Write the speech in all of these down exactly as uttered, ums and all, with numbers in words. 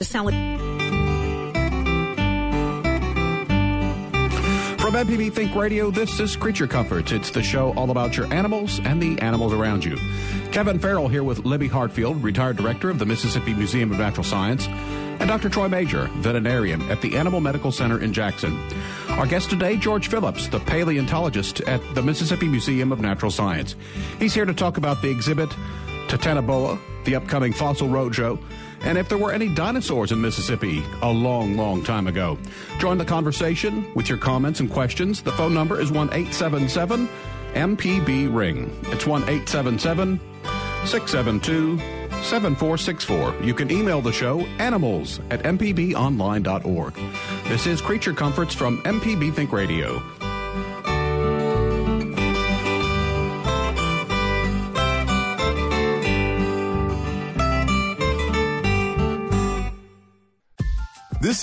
The salad. From M P B Think Radio, this is Creature Comforts. It's the show all about your animals and the animals around you. Kevin Farrell here with Libby Hartfield, retired director of the Mississippi Museum of Natural Science, and Doctor Troy Major, veterinarian at the Animal Medical Center in Jackson. Our guest today, George Phillips, the paleontologist at the Mississippi Museum of Natural Science. He's here to talk about the exhibit Titanoboa, the upcoming Fossil Roadshow, and if there were any dinosaurs in Mississippi a long, long time ago. Join the conversation with your comments and questions. The phone number is one eight seven seven M P B ring. It's one eight seven seven six seven two seven four six four. You can email the show animals at m p b online dot org. This is Creature Comforts from M P B Think Radio. This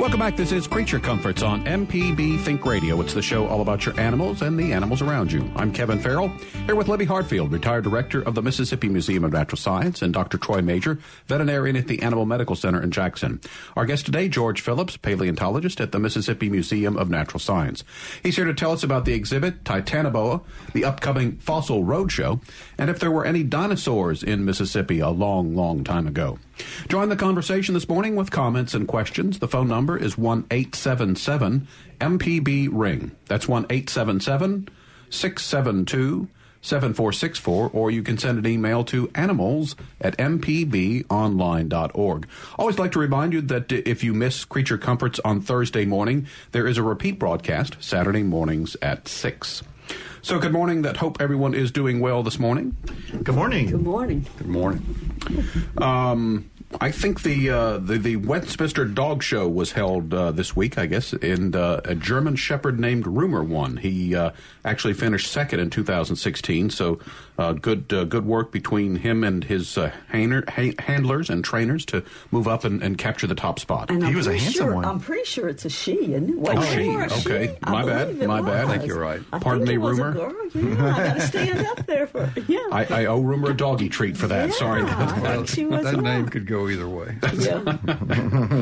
Welcome back. This is Creature Comforts on M P B Think Radio. It's the show all about your animals and the animals around you. I'm Kevin Farrell, here with Libby Hartfield, retired director of the Mississippi Museum of Natural Science, and Doctor Troy Major, veterinarian at the Animal Medical Center in Jackson. Our guest today, George Phillips, paleontologist at the Mississippi Museum of Natural Science. He's here to tell us about the exhibit Titanoboa, the upcoming Fossil Roadshow, and if there were any dinosaurs in Mississippi a long, long time ago. Join the conversation this morning with comments and questions. The phone number is one eight seven seven M P B ring. That's one eight seven seven six seven two seven four six four, or you can send an email to animals at m p b online dot org. Always like to remind you that if you miss Creature Comforts on Thursday morning, there is a repeat broadcast Saturday mornings at six. So good morning. That hope everyone is doing well this morning. Good morning. Good morning. Good morning. Um, I think the, uh, the the Westminster Dog Show was held uh, this week, I guess, and uh, a German Shepherd named Rumor won. He uh, actually finished second in two thousand sixteen. So uh, good uh, good work between him and his uh, hainer, ha- handlers and trainers to move up and, and capture the top spot. And he I'm was a handsome sure, one. I'm pretty sure it's a she, isn't it? Well, oh, she. Okay. She. My bad. My was. bad. I think you're right. I Pardon me, Rumor. Girl, yeah, I got to stand up there for yeah. I, I owe Rumor a doggy treat for that. Yeah, Sorry, well, that name could go either way. Yeah.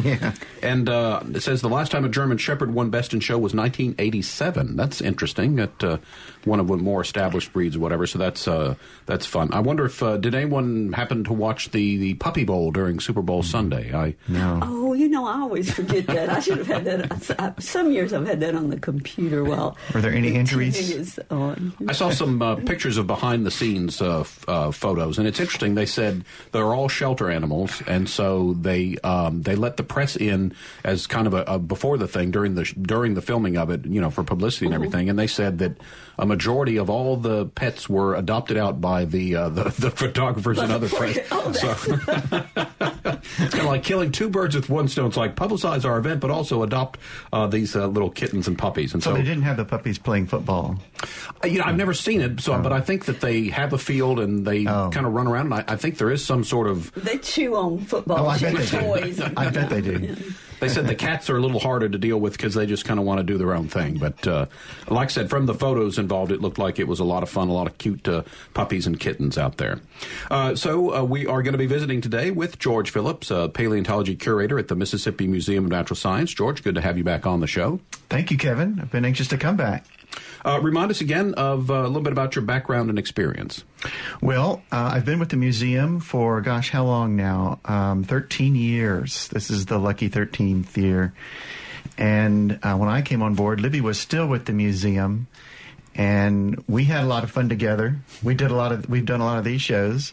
yeah. And uh, it says the last time a German Shepherd won Best in Show was nineteen eighty-seven. That's interesting. That uh, one of the more established breeds, or whatever. So that's uh, that's fun. I wonder if uh, did anyone happen to watch the, the Puppy Bowl during Super Bowl Sunday? I no. Oh, you know, I always forget that. I should have had that. I, I, some years I've had that on the computer. Well, were there any injuries? On. I saw some uh, pictures of behind-the-scenes uh, f- uh, photos, and it's interesting. They said they're all shelter animals, and so they um, they let the press in as kind of a, a before the thing during the sh- during the filming of it, you know, for publicity and everything. And they said that a majority of all the pets were adopted out by the uh, the, the photographers and other press. Oh, so it's kind of like killing two birds with one stone. It's like publicize our event, but also adopt uh, these uh, little kittens and puppies. And so, so they didn't have the puppies playing football. You know, I've never seen it, so oh. but I think that they have a field and they oh. kind of run around. And I, I think there is some sort of they chew on football. Oh, I bet they toys do. I bet they do. They said the cats are a little harder to deal with because they just kind of want to do their own thing. But uh, like I said, from the photos involved, it looked like it was a lot of fun, a lot of cute uh, puppies and kittens out there. Uh, so uh, we are going to be visiting today with George Phillips, a paleontology curator at the Mississippi Museum of Natural Science. George, good to have you back on the show. Thank you, Kevin. I've been anxious to come back. Uh, remind us again of uh, a little bit about your background and experience. Well, uh, I've been with the museum for, gosh, how long now? Um, thirteen years. This is the lucky thirteenth year. And uh, when I came on board, Libby was still with the museum, and we had a lot of fun together. We did a lot of, we've done a lot of these shows.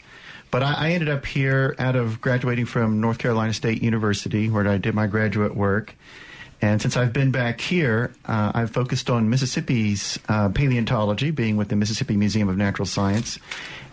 But I, I ended up here out of graduating from North Carolina State University, where I did my graduate work. And since I've been back here, uh, I've focused on Mississippi's uh, paleontology, being with the Mississippi Museum of Natural Science.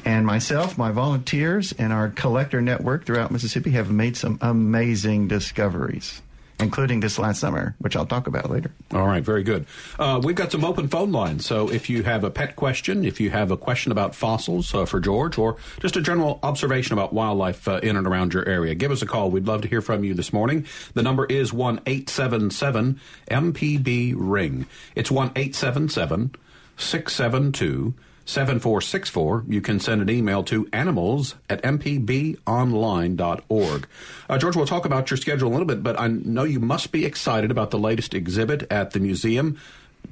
And myself, my volunteers, and our collector network throughout Mississippi have made some amazing discoveries. including this last summer, which I'll talk about later. All right, very good. Uh, we've got some open phone lines, so if you have a pet question, if you have a question about fossils uh, for George, or just a general observation about wildlife uh, in and around your area, give us a call. We'd love to hear from you this morning. The number is one eight seven seven M P B ring. It's one eight seven seven six seven two seven four six four. You can send an email to animals at m p b online dot org. Uh, George, we'll talk about your schedule a little bit, but I know you must be excited about the latest exhibit at the museum,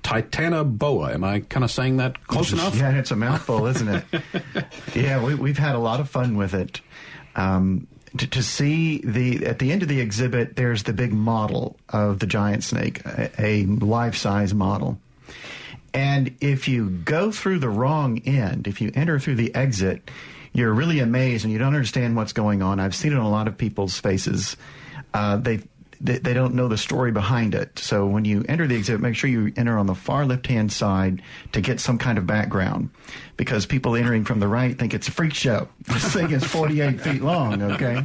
Titanoboa. Am I kind of saying that close enough? Yeah, it's a mouthful, isn't it? Yeah, we, we've had a lot of fun with it. Um, to, to see the, at the end of the exhibit, there's the big model of the giant snake, a, a life-size model. And if you go through the wrong end, if you enter through the exit, you're really amazed and you don't understand what's going on. I've seen it on a lot of people's faces. Uh, they, they they don't know the story behind it. So when you enter the exhibit, make sure you enter on the far left-hand side to get some kind of background, because people entering from the right think it's a freak show. This thing is forty-eight feet long, okay?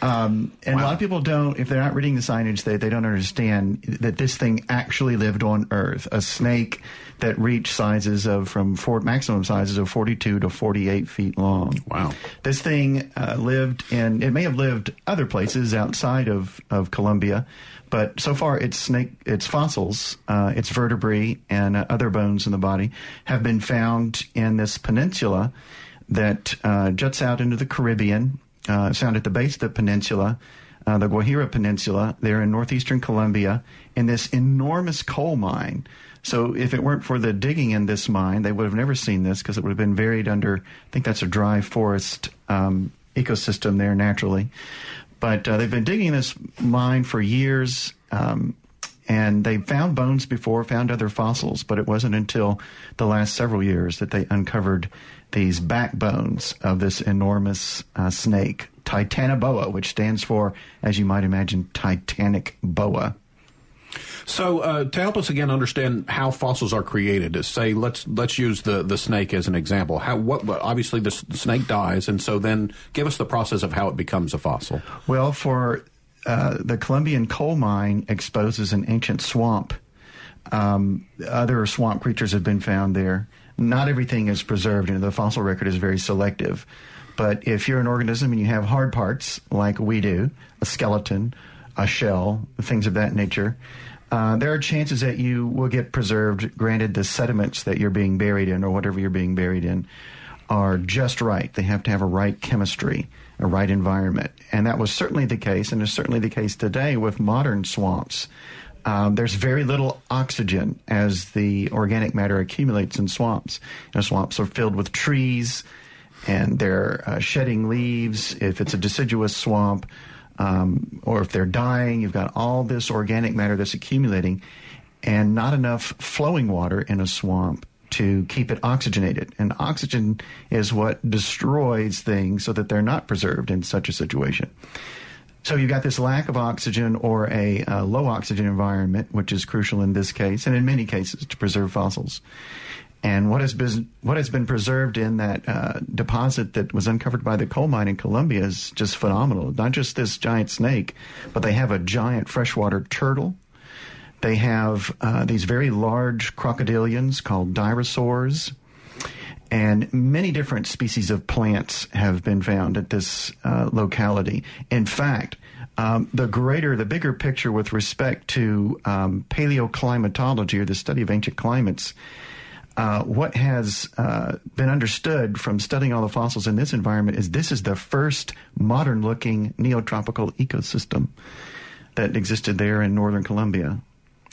Um, and wow. A lot of people don't, if they're not reading the signage, they, they don't understand that this thing actually lived on Earth, a snake that reached sizes of from four, maximum sizes of forty-two to forty-eight feet long. Wow. This thing uh, lived in, it may have lived other places outside of, of Colombia, but so far, its snake, its fossils, uh, its vertebrae, and uh, other bones in the body have been found in this peninsula that uh, juts out into the Caribbean, uh, found at the base of the peninsula, uh, the Guajira Peninsula, there in northeastern Colombia, in this enormous coal mine. So if it weren't for the digging in this mine, they would have never seen this because it would have been buried under, I think that's a dry forest um, ecosystem there naturally. But uh, they've been digging this mine for years, um, and they found bones before, found other fossils. But it wasn't until the last several years that they uncovered these backbones of this enormous uh, snake, Titanoboa, which stands for, as you might imagine, Titanic boa. So uh, to help us again understand how fossils are created, say let's let's use the, the snake as an example. How what obviously the, the snake dies, and so then give us the process of how it becomes a fossil. Well, for uh, the Colombian coal mine exposes an ancient swamp. Um, other swamp creatures have been found there. Not everything is preserved, and you know, the fossil record is very selective. But if you're an organism and you have hard parts like we do, a skeleton, a shell, things of that nature, uh, there are chances that you will get preserved, granted the sediments that you're being buried in or whatever you're being buried in are just right. They have to have a right chemistry, a right environment. And that was certainly the case, and is certainly the case today with modern swamps. Um, there's very little oxygen as the organic matter accumulates in swamps. You know, swamps are filled with trees, and they're uh, shedding leaves. If it's a deciduous swamp, Um, or if they're dying, you've got all this organic matter that's accumulating and not enough flowing water in a swamp to keep it oxygenated. And oxygen is what destroys things so that they're not preserved in such a situation. So you've got this lack of oxygen or a uh, low oxygen environment, which is crucial in this case and in many cases to preserve fossils. And what has been, what has been preserved in that uh, deposit that was uncovered by the coal mine in Colombia is just phenomenal. Not just this giant snake, but they have a giant freshwater turtle. They have uh, these very large crocodilians called dinosaurs. And many different species of plants have been found at this uh, locality. In fact, um, the greater, the bigger picture with respect to um, paleoclimatology, or the study of ancient climates, Uh, what has uh, been understood from studying all the fossils in this environment is this is the first modern-looking neotropical ecosystem that existed there in northern Colombia,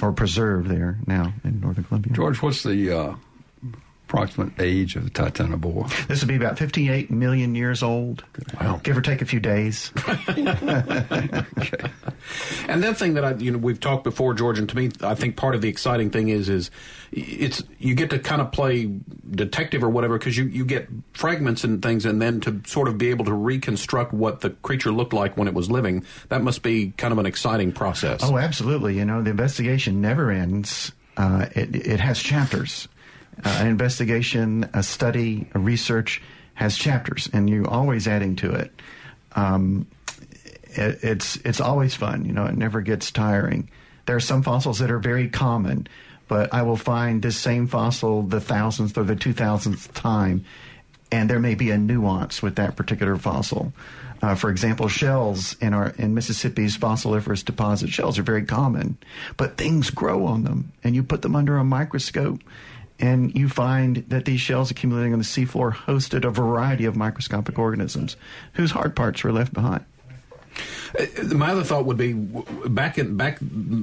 or preserved there now in northern Colombia. George, what's the uh, approximate age of the Titanoboa? This would be about fifty-eight million years old. Wow. Give or take a few days. Okay. And that thing that I, you know, we've talked before, George, and to me, I think part of the exciting thing is, is it's you get to kind of play detective or whatever, because you, you get fragments and things, and then to sort of be able to reconstruct what the creature looked like when it was living, that must be kind of an exciting process. Oh, absolutely. You know, the investigation never ends. Uh, it, it has chapters. Uh, an investigation, a study, a research has chapters, and you're always adding to it. Um, it, it's it's always fun. You know, it never gets tiring. There are some fossils that are very common, but I will find this same fossil the thousandth or the two thousandth time, and there may be a nuance with that particular fossil. Uh, for example, shells in our in Mississippi's fossiliferous deposit, shells are very common, but things grow on them, and you put them under a microscope, and you find that these shells accumulating on the seafloor hosted a variety of microscopic organisms whose hard parts were left behind. My other thought would be, back in back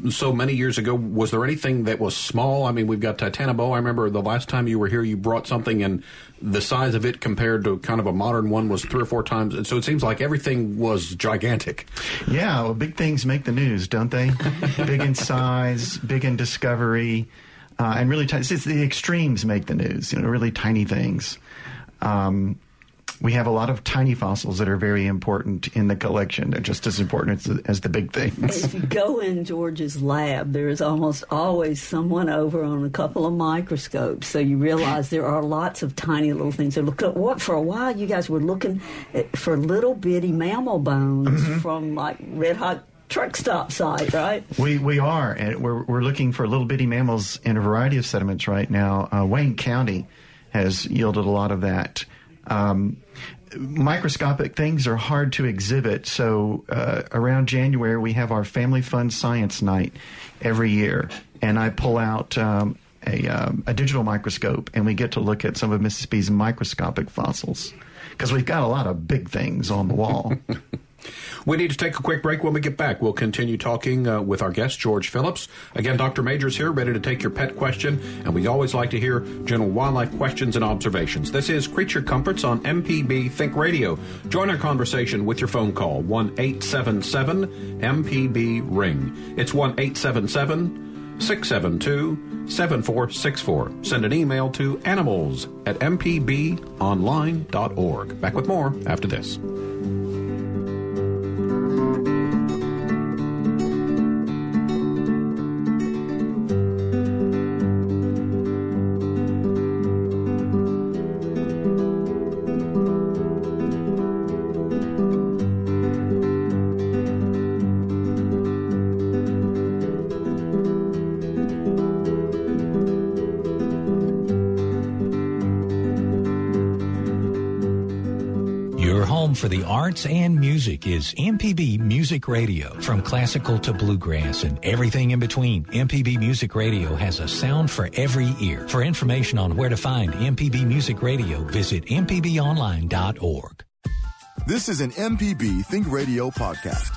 so many years ago, was there anything that was small? I mean, we've got Titanoboa. I remember the last time you were here, you brought something, and the size of it compared to kind of a modern one was three or four times. And so it seems like everything was gigantic. Yeah, well, big things make the news, don't they? Big in size, big in discovery, uh, and really tiny. It's the extremes make the news. You know, really tiny things. Um, We have a lot of tiny fossils that are very important in the collection. They're just as important as the, as the big things. If you go in George's lab, there is almost always someone over on a couple of microscopes. So you realize there are lots of tiny little things. So look at what, for a while, you guys were looking at, for little bitty mammal bones mm-hmm. from like red hot truck stop site, right? We we are, and we're we're looking for little bitty mammals in a variety of sediments right now. Uh, Wayne County has yielded a lot of that. Um, microscopic things are hard to exhibit, so uh, around January we have our Family Fun Science Night every year, and I pull out um, a, um, a digital microscope, and we get to look at some of Mississippi's microscopic fossils, because we've got a lot of big things on the wall. We need to take a quick break. When we get back, we'll continue talking uh, with our guest, George Phillips. Again, Doctor Major's here, ready to take your pet question, and we always like to hear general wildlife questions and observations. This is Creature Comforts on M P B Think Radio. Join our conversation with your phone call, one eight seven seven M P B ring. It's one eight seven seven six seven two seven four six four. Send an email to animals at m p b online dot org. Back with more after this. For the arts and music is M P B Music Radio. From classical to bluegrass and everything in between, M P B Music Radio has a sound for every ear. For information on where to find M P B Music Radio, visit m p b online dot org. This is an M P B Think Radio podcast.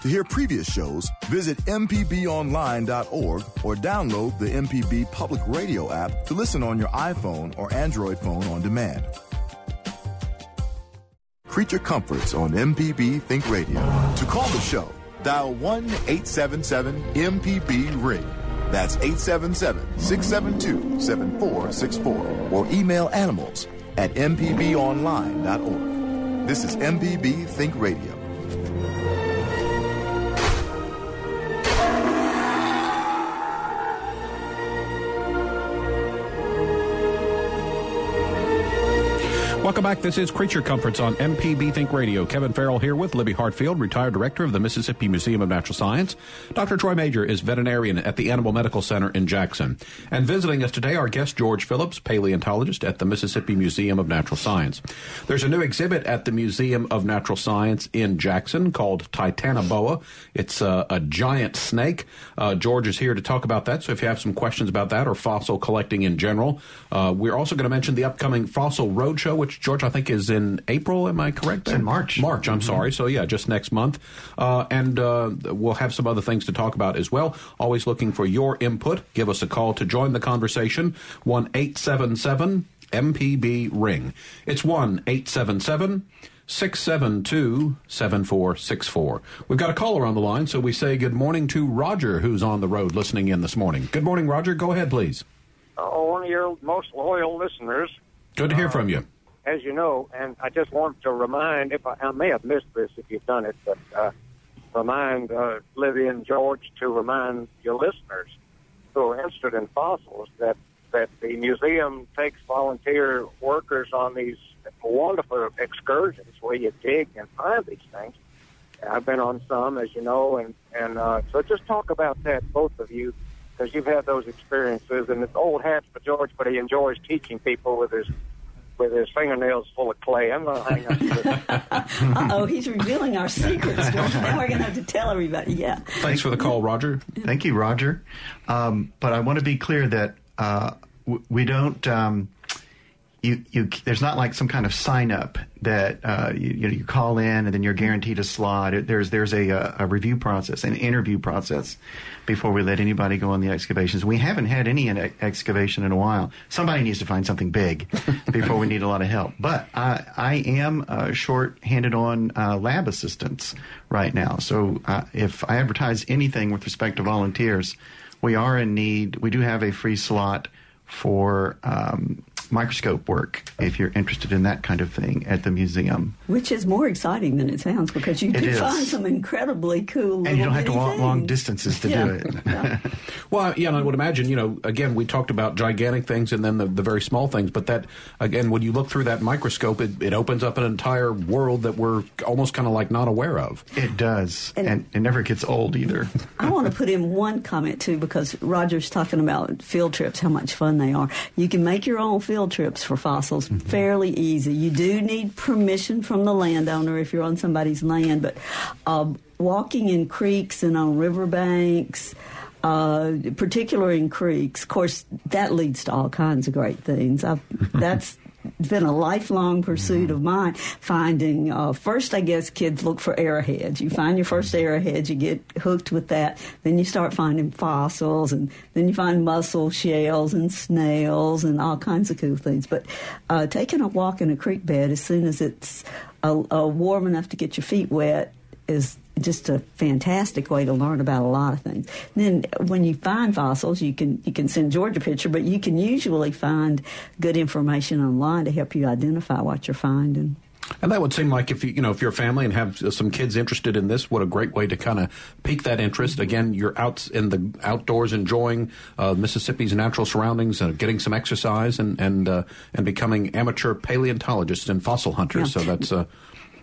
To hear previous shows, visit m p b online dot org or download the M P B Public Radio app to listen on your iPhone or Android phone on demand. Creature Comforts on M P B Think Radio. To call the show, dial one eight seven seven M P B ring. That's eight seven seven six seven two seven four six four. Or email animals at m p b online dot org. This is M P B Think Radio. Welcome back. This is Creature Comforts on M P B Think Radio. Kevin Farrell here with Libby Hartfield, retired director of the Mississippi Museum of Natural Science. Doctor Troy Major is veterinarian at the Animal Medical Center in Jackson. And visiting us today, our guest, George Phillips, paleontologist at the Mississippi Museum of Natural Science. There's a new exhibit at the Museum of Natural Science in Jackson called Titanoboa. It's a, a giant snake. Uh, George is here to talk about that. So if you have some questions about that or fossil collecting in general, uh, we're also going to mention the upcoming Fossil Roadshow, which George, I think, is in April. Am I correct? It's in March. March, I'm mm-hmm. sorry. So, yeah, just next month. Uh, and uh, we'll have some other things to talk about as well. Always looking for your input. Give us a call to join the conversation. one eight seven seven M P B ring. It's one eight seven seven six seven two seven four six four. We've got a caller on the line, so we say good morning to Roger, who's on the road listening in this morning. Good morning, Roger. Go ahead, please. Oh, one of your most loyal listeners. Good to hear uh, from you. As you know, and I just want to remind, if I, I may have missed this if you've done it, but uh, remind uh, Libby and George to remind your listeners who are interested in fossils that, that the museum takes volunteer workers on these wonderful excursions where you dig and find these things. I've been on some, as you know, and, and uh, so just talk about that, both of you, because you've had those experiences, and it's old hats for George, but he enjoys teaching people with his with his fingernails full of clay. I'm going to hang up this. Uh-oh, he's revealing our secrets, George. Now we're going to have to tell everybody, yeah. Thanks for the call, Roger. Thank you, Roger. Um, but I want to be clear that uh, w- we don't... Um, You, you, there's not like some kind of sign up that uh, you, you know you call in and then you're guaranteed a slot. There's there's a, a review process, an interview process before we let anybody go on the excavations. We haven't had any in ex- excavation in a while. Somebody needs to find something big before we need a lot of help. But I I am uh, short-handed on uh, lab assistants right now. So uh, if I advertise anything with respect to volunteers, we are in need. We do have a free slot for. Um, microscope work, if you're interested in that kind of thing at the museum. Which is more exciting than it sounds, because you do find some incredibly cool little things. And you don't have to walk long distances to do it. Yeah. Well, yeah, and I would imagine, you know, again, we talked about gigantic things and then the, the very small things, but that, again, when you look through that microscope, it, it opens up an entire world that we're almost kind of like not aware of. It does, and, and it never gets old either. I want to put in one comment, too, because Roger's talking about field trips, how much fun they are. You can make your own field Field trips for fossils, mm-hmm. fairly easy. You do need permission from the landowner if you're on somebody's land, but uh, walking in creeks and on riverbanks, uh, particularly in creeks, of course, that leads to all kinds of great things. I've, that's been a lifelong pursuit of mine, finding, uh, first, I guess, kids look for arrowheads. You find your first arrowhead, you get hooked with that. Then you start finding fossils, and then you find mussel shells and snails and all kinds of cool things. But uh, taking a walk in a creek bed as soon as it's uh, uh, warm enough to get your feet wet is just a fantastic way to learn about a lot of things. And then when you find fossils, you can you can send George a picture, but you can usually find good information online to help you identify what you're finding. And that would seem like if you you know if you're a family and have some kids interested in this, what a great way to kind of pique that interest. Again, you're out in the outdoors enjoying uh, Mississippi's natural surroundings, uh, getting some exercise, and and uh, and becoming amateur paleontologists and fossil hunters. Yeah. So that's. Uh,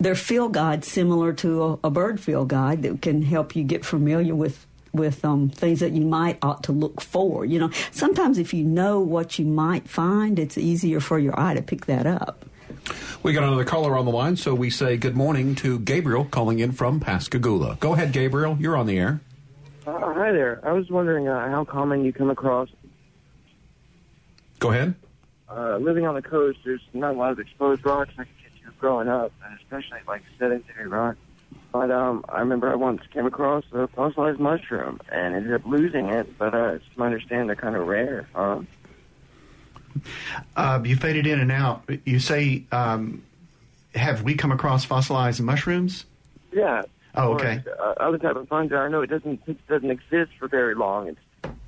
They're field guides similar to a, a bird field guide that can help you get familiar with, with um, things that you might ought to look for. You know, sometimes if you know what you might find, it's easier for your eye to pick that up. We got another caller on the line, so we say good morning to Gabriel calling in from Pascagoula. Go ahead, Gabriel. You're on the air. Uh, hi there. I was wondering uh, how common you come across. Go ahead. Uh, living on the coast, there's not a lot of exposed rocks I can get to growing up, especially like sedentary rock. But um, I remember I once came across a fossilized mushroom and ended up losing it, but uh, it's my understanding they're kind of rare. Um, uh, you faded in and out. You say, um, have we come across fossilized mushrooms? Yeah. Oh, okay. Or, uh, other type of fungi. I know it doesn't it doesn't exist for very long. It's,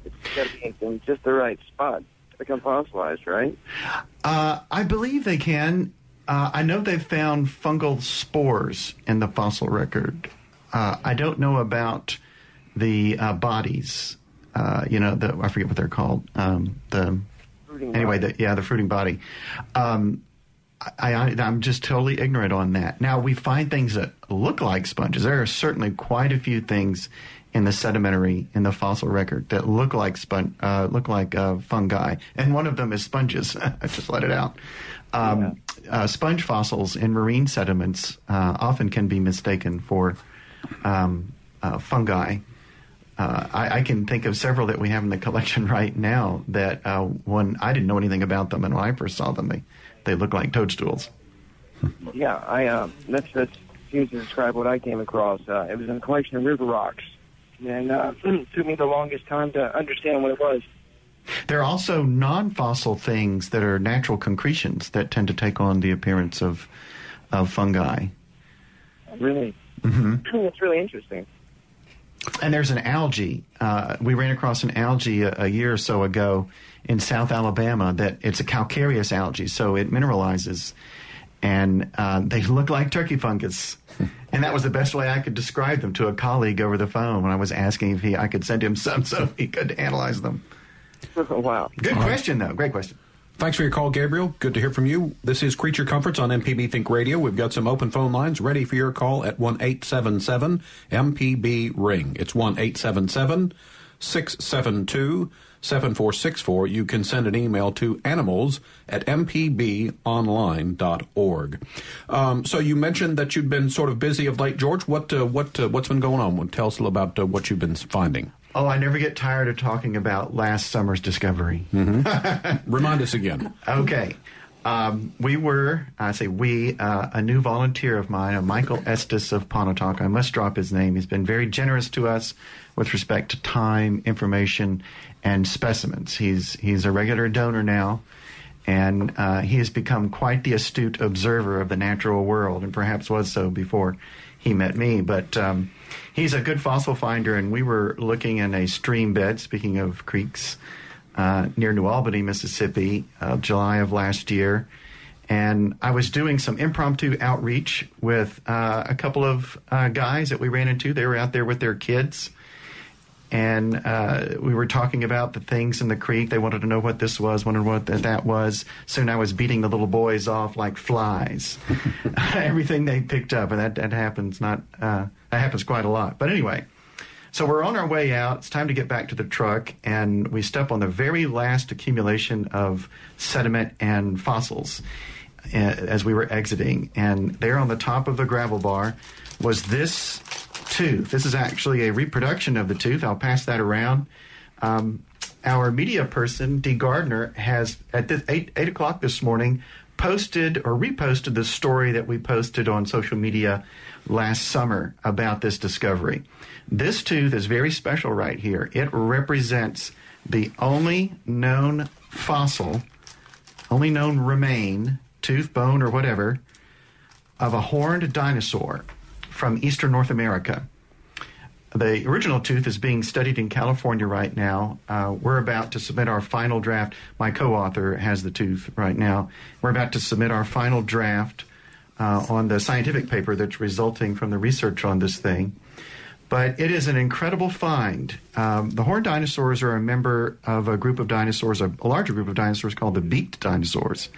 it's got to be in just the right spot. Become fossilized, right? Uh, I believe they can. Uh, I know they've found fungal spores in the fossil record. Uh, I don't know about the uh, bodies. Uh, you know, the, I forget what they're called. Um, the fruiting anyway, the, yeah, the fruiting body. Um, I, I, I'm just totally ignorant on that. Now we find things that look like sponges. There are certainly quite a few things in the sedimentary, in the fossil record, that look like spon- uh, look like uh, fungi. And one of them is sponges. I just let it out. Um, yeah. uh, sponge fossils in marine sediments uh, often can be mistaken for um, uh, fungi. Uh, I, I can think of several that we have in the collection right now that uh, when I didn't know anything about them, and when I first saw them, they, they looked like toadstools. Yeah, I uh, that's, that seems to describe what I came across. Uh, it was in a collection of river rocks. And uh, it took me the longest time to understand what it was. There are also non-fossil things that are natural concretions that tend to take on the appearance of, of fungi. Really? Mm-hmm. That's really interesting. And there's an algae. Uh, we ran across an algae a, a year or so ago in South Alabama that it's a calcareous algae, so it mineralizes. And uh, they look like turkey fungus. And that was the best way I could describe them to a colleague over the phone when I was asking if he I could send him some so he could analyze them. Wow. Good question, though. Great question. Thanks for your call, Gabriel. Good to hear from you. This is Creature Comforts on M P B Think Radio. We've got some open phone lines ready for your call at one eight seven seven M P B ring. It's one eight seven seven six seven two seven four six four. You can send an email to animals at m p b online dot org. Um, so you mentioned that you've been sort of busy of late, George. What uh, what uh, what's been going on? Tell us a little about uh, what you've been finding. Oh, I never get tired of talking about last summer's discovery. Mm-hmm. Remind us again. Okay. Um, we were, I say we, uh, a new volunteer of mine, a Michael Estes of Pontotoc. I must drop his name. He's been very generous to us with respect to time, information, and specimens. He's, he's a regular donor now, and uh, he has become quite the astute observer of the natural world, and perhaps was so before he met me. But um, he's a good fossil finder, and we were looking in a stream bed, speaking of creeks, uh, near New Albany, Mississippi, uh, July of last year. And I was doing some impromptu outreach with uh, a couple of uh, guys that we ran into. They were out there with their kids, and uh, we were talking about the things in the creek. They wanted to know what this was, wanted to know what that was. Soon I was beating the little boys off like flies. Everything they picked up, and that, that happens not uh, that happens quite a lot. But anyway, so we're on our way out. It's time to get back to the truck, and we step on the very last accumulation of sediment and fossils uh, as we were exiting. And there on the top of the gravel bar was this tooth. This is actually a reproduction of the tooth. I'll pass that around. Um, our media person, Dee Gardner, has at this eight, eight o'clock this morning posted or reposted the story that we posted on social media last summer about this discovery. This tooth is very special right here. It represents the only known fossil, only known remain, tooth, bone, or whatever, of a horned dinosaur from eastern North America. The original tooth is being studied in California right now. Uh, we're about to submit our final draft. My co-author has the tooth right now. We're about to submit our final draft uh, on the scientific paper that's resulting from the research on this thing. But it is an incredible find. Um, the horned dinosaurs are a member of a group of dinosaurs, a, a larger group of dinosaurs called the beaked dinosaurs.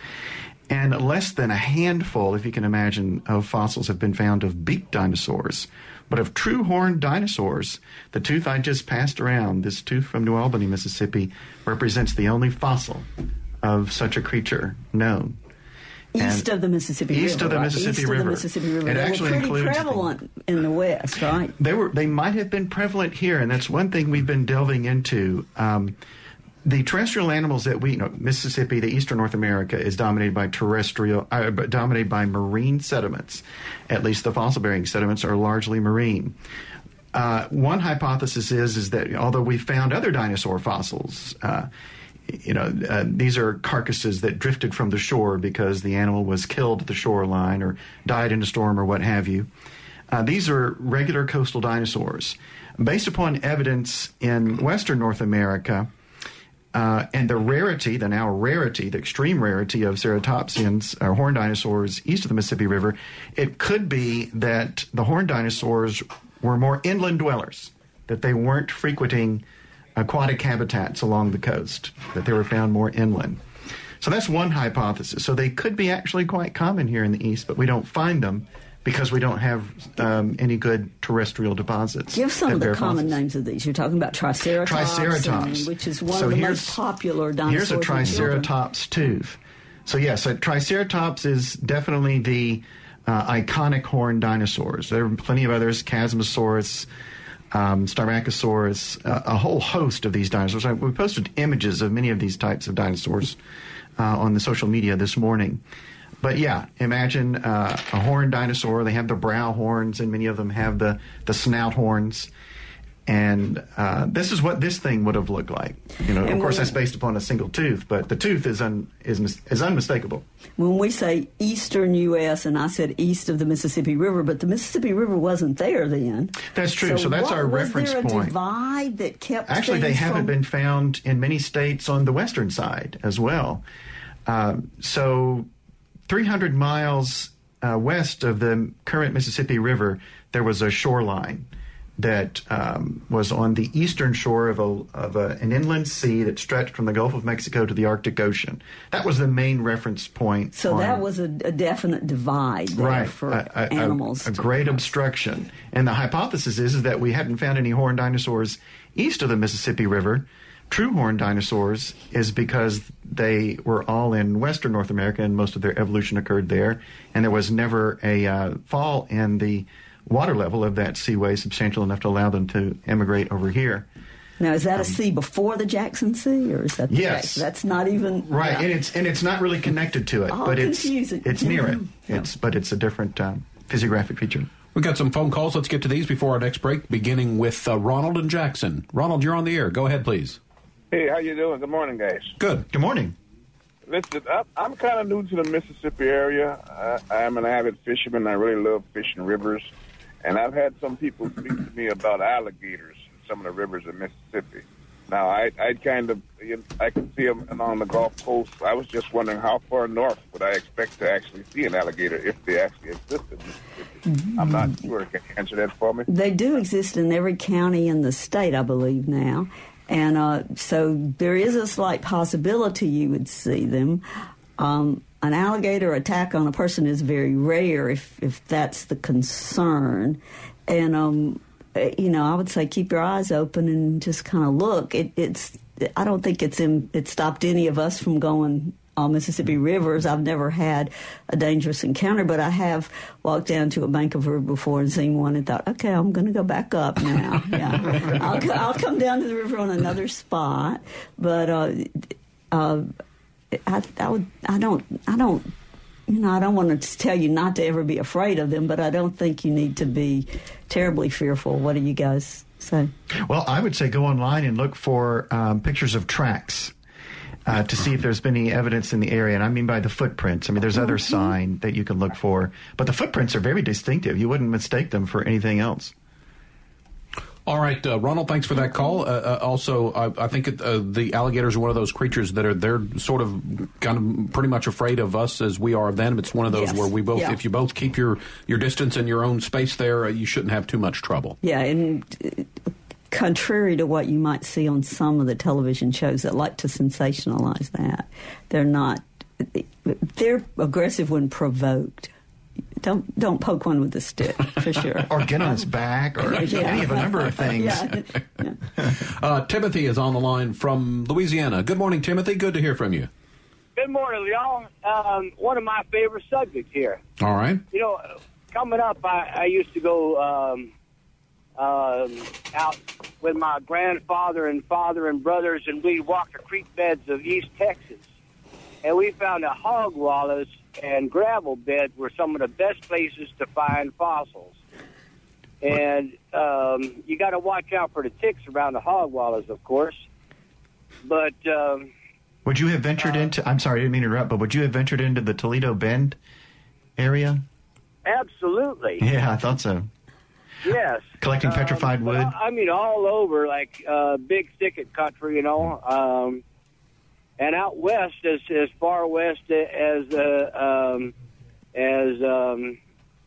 And less than a handful, if you can imagine, of fossils have been found of beaked dinosaurs. But of true horned dinosaurs, the tooth I just passed around, this tooth from New Albany, Mississippi, represents the only fossil of such a creature known. East and of the Mississippi River. East of the Mississippi River. East of the Mississippi River. It actually includes. They were pretty prevalent in the West, right? They were. They might have been prevalent here, and that's one thing we've been delving into. Um, The terrestrial animals that we, you know, Mississippi, the eastern North America, is dominated by terrestrial, uh, dominated by marine sediments. At least the fossil-bearing sediments are largely marine. Uh, one hypothesis is is that although we found other dinosaur fossils, uh, you know, uh, these are carcasses that drifted from the shore because the animal was killed at the shoreline or died in a storm or what have you. Uh, these are regular coastal dinosaurs. Based upon evidence in western North America, Uh, and the rarity, the now rarity, the extreme rarity of Ceratopsians, or horned dinosaurs, east of the Mississippi River, it could be that the horned dinosaurs were more inland dwellers, that they weren't frequenting aquatic habitats along the coast, that they were found more inland. So that's one hypothesis. So they could be actually quite common here in the east, but we don't find them because we don't have um, any good terrestrial deposits. Give some of the common fossils. Names of these. You're talking about Triceratops, Triceratops. And, which is one so of the most popular dinosaurs. Here's a Triceratops tooth. So, yes, yeah, so Triceratops is definitely the uh, iconic horned dinosaurs. There are plenty of others, Chasmosaurus, um, Styracosaurus, uh, a whole host of these dinosaurs. I, we posted images of many of these types of dinosaurs uh, on the social media this morning. But, yeah, imagine uh, a horned dinosaur. They have the brow horns, and many of them have the, the snout horns. And uh, this is what this thing would have looked like. You know, and of course, we, that's based upon a single tooth, but the tooth is un, is is unmistakable. When we say eastern U S, and I said east of the Mississippi River, but the Mississippi River wasn't there then. That's true. So, so that's what, our reference point. Was there a divide that kept Actually, they haven't from... been found in many states on the western side as well. Uh, so... three hundred miles uh, west of the current Mississippi River, there was a shoreline that um, was on the eastern shore of a of a, an inland sea that stretched from the Gulf of Mexico to the Arctic Ocean. That was the main reference point. So on, that was a, a definite divide there right, for a, a, animals. A, a great obstruction. And the hypothesis is, is that we hadn't found any horned dinosaurs east of the Mississippi River. True horned dinosaurs is because they were all in western North America and most of their evolution occurred there. And there was never a uh, fall in the water level of that seaway substantial enough to allow them to emigrate over here. Now, is that um, a sea before the Jackson Sea, or is that the yes? Jackson? That's not even right, yeah. and it's and it's not really connected to it, all but confusing. it's it's near it. Yeah. It's but it's a different um, physiographic feature. We've got some phone calls. Let's get to these before our next break, beginning with uh, Ronald and Jackson. Ronald, you're on the air. Go ahead, please. Hey, how you doing? Good morning, guys. Good. Good morning. Listen, I'm kind of new to the Mississippi area. I, I'm an avid fisherman. I really love fishing rivers. And I've had some people speak to me about alligators in some of the rivers in Mississippi. Now, I, I kind of, you know, I can see them along the Gulf Coast. I was just wondering how far north would I expect to actually see an alligator if they actually exist in Mississippi? Mm-hmm. I'm not sure. Can you answer that for me? They do exist in every county in the state, I believe, now. And uh, so there is a slight possibility you would see them. Um, an alligator attack on a person is very rare if, if that's the concern. And, um, you know, I would say keep your eyes open and just kind of look. It, it's I don't think it's in, it stopped any of us from going on Mississippi rivers. I've never had a dangerous encounter, but I have walked down to a bank of river before and seen one and thought, okay, I'm going to go back up now. Yeah, I'll, I'll come down to the river on another spot, but uh, uh, I, I would, I don't, I don't, you know, I don't want to tell you not to ever be afraid of them, but I don't think you need to be terribly fearful. What do you guys say? Well, I would say go online and look for um, pictures of tracks. Uh, to see if there's been any evidence in the area. And I mean by the footprints. I mean, there's other sign that you can look for. But the footprints are very distinctive. You wouldn't mistake them for anything else. All right, uh, Ronald, thanks for that call. Uh, uh, also, I, I think it, uh, the alligators are one of those creatures that are, they're sort of kind of pretty much afraid of us as we are of them. It's one of those yes. where we both, yeah. if you both keep your, your distance and your own space there, uh, you shouldn't have too much trouble. Yeah, and... Uh, contrary to what you might see on some of the television shows that like to sensationalize that, they're not. They're aggressive when provoked. Don't don't poke one with a stick, for sure. Or get on his back, or yeah. any of a number of things. Yeah. Yeah. Uh, Timothy is on the line from Louisiana. Good morning, Timothy. Good to hear from you. Good morning, y'all. Um, one of my favorite subjects here. All right. You know, coming up, I, I used to go. Um, Um, out with my grandfather and father and brothers, and we walked the creek beds of East Texas. And we found that hog wallows and gravel beds were some of the best places to find fossils. And um, you got to watch out for the ticks around the hog wallows, of course. But um, would you have ventured uh, into? I'm sorry, I didn't mean to interrupt, but would you have ventured into the Toledo Bend area? Absolutely. Yeah, I thought so. Yes. Collecting petrified um, wood? I mean, all over, like uh, big thicket country, you know. Um, and out west, as, as far west as uh, um, as um,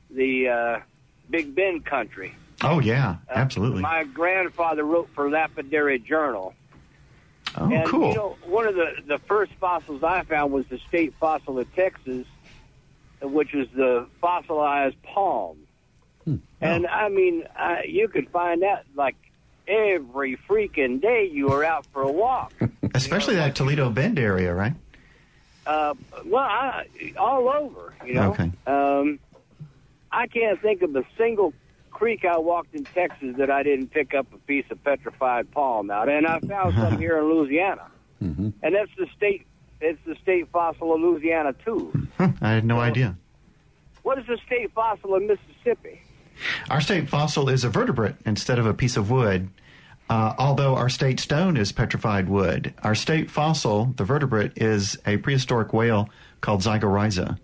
the uh, Big Bend country. Oh, yeah, absolutely. Uh, my grandfather wrote for Lapidary Journal. Oh, and, cool. You know, one of the, the first fossils I found was the state fossil of Texas, which was the fossilized palm. Hmm. And, I mean, uh, you could find that, like, every freaking day you were out for a walk. Especially you know, that like, Toledo Bend area, right? Uh, well, I, all over, you know. Okay. Um, I can't think of a single creek I walked in Texas that I didn't pick up a piece of petrified palm out. And I found some here in Louisiana. Mm-hmm. And that's the state, it's the state fossil of Louisiana, too. I had no so, idea. What is the state fossil of Mississippi? Our state fossil is a vertebrate instead of a piece of wood, uh, although our state stone is petrified wood. Our state fossil, the vertebrate, is a prehistoric whale called Zygorhiza.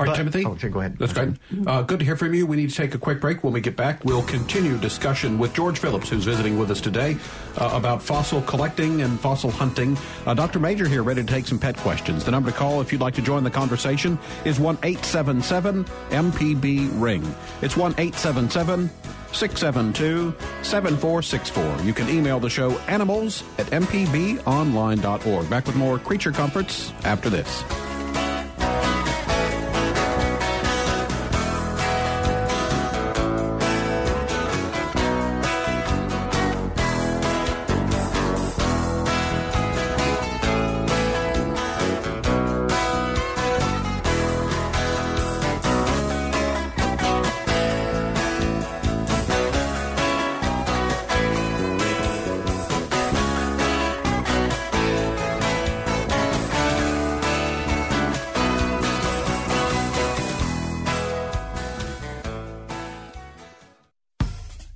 All right, but, Timothy? Oh, go ahead. That's okay. Great. Uh, good to hear from you. We need to take a quick break. When we get back, we'll continue discussion with George Phillips, who's visiting with us today, uh, about fossil collecting and fossil hunting. Uh, Doctor Major here, ready to take some pet questions. The number to call if you'd like to join the conversation is one eight seven seven M P B ring. It's one eight seven seven six seven two seven four six four. You can email the show animals at m p b online dot org. Back with more Creature Comforts after this.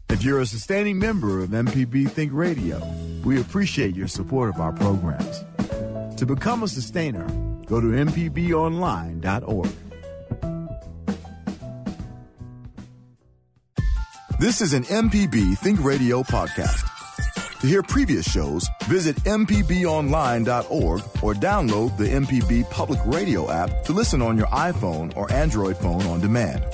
If you're a sustaining member of M P B Think Radio, we appreciate your support of our programs. To become a sustainer, go to m p b online dot org. This is an M P B Think Radio podcast. To hear previous shows, visit m p b online dot org or download the M P B Public Radio app to listen on your iPhone or Android phone on demand.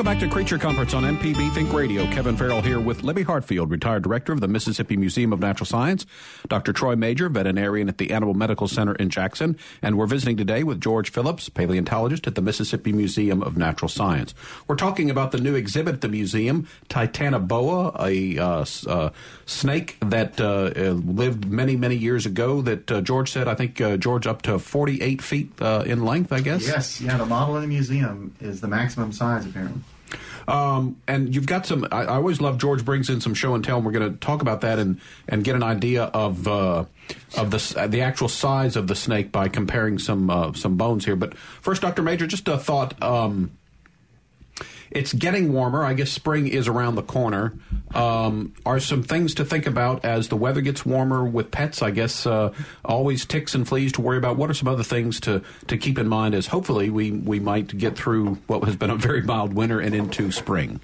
Welcome back to Creature Comforts on M P B Think Radio. Kevin Farrell here with Libby Hartfield, retired director of the Mississippi Museum of Natural Science, Doctor Troy Major, veterinarian at the Animal Medical Center in Jackson, and we're visiting today with George Phillips, paleontologist at the Mississippi Museum of Natural Science. We're talking about the new exhibit at the museum, Titanoboa, a uh, uh, snake that uh, lived many, many years ago that uh, George said, I think, uh, George, up to forty-eight feet uh, in length, I guess? Yes, yeah, the model in the museum is the maximum size, apparently. Um, and you've got some, I, I always love George brings in some show and tell, and we're going to talk about that and, and get an idea of uh, of the the actual size of the snake by comparing some uh, some bones here. But first, Doctor Major, just a thought. Um, it's getting warmer. I guess spring is around the corner. Um, are some things to think about as the weather gets warmer with pets? I guess uh, always ticks and fleas to worry about. What are some other things to, to keep in mind as hopefully we, we might get through what has been a very mild winter and into spring?